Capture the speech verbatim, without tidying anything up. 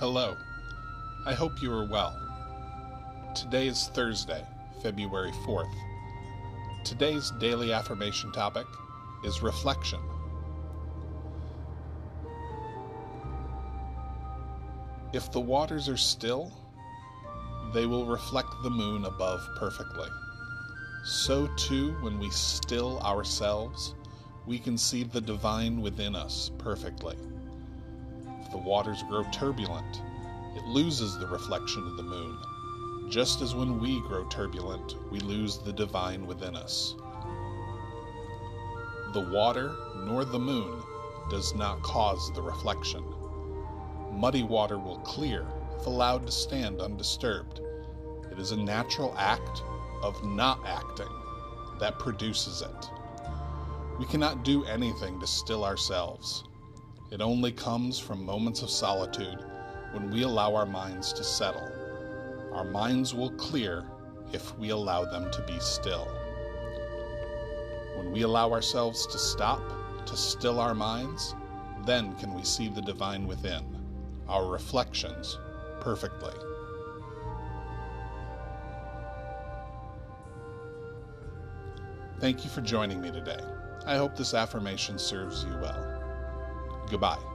Hello. I hope you are well. Today is Thursday, February fourth. Today's daily affirmation topic is reflection. If the waters are still, they will reflect the moon above perfectly. So too, when we still ourselves, we can see the divine within us perfectly. If the waters grow turbulent, it loses the reflection of the moon, just as when we grow turbulent, we lose the divine within us. The water nor the moon does not cause the reflection. Muddy water will clear if allowed to stand undisturbed. It is a natural act of not acting that produces it. We cannot do anything to still ourselves. It only comes from moments of solitude when we allow our minds to settle. Our minds will clear if we allow them to be still. When we allow ourselves to stop, to still our minds, then can we see the divine within, our reflections, perfectly. Thank you for joining me today. I hope this affirmation serves you well. Goodbye.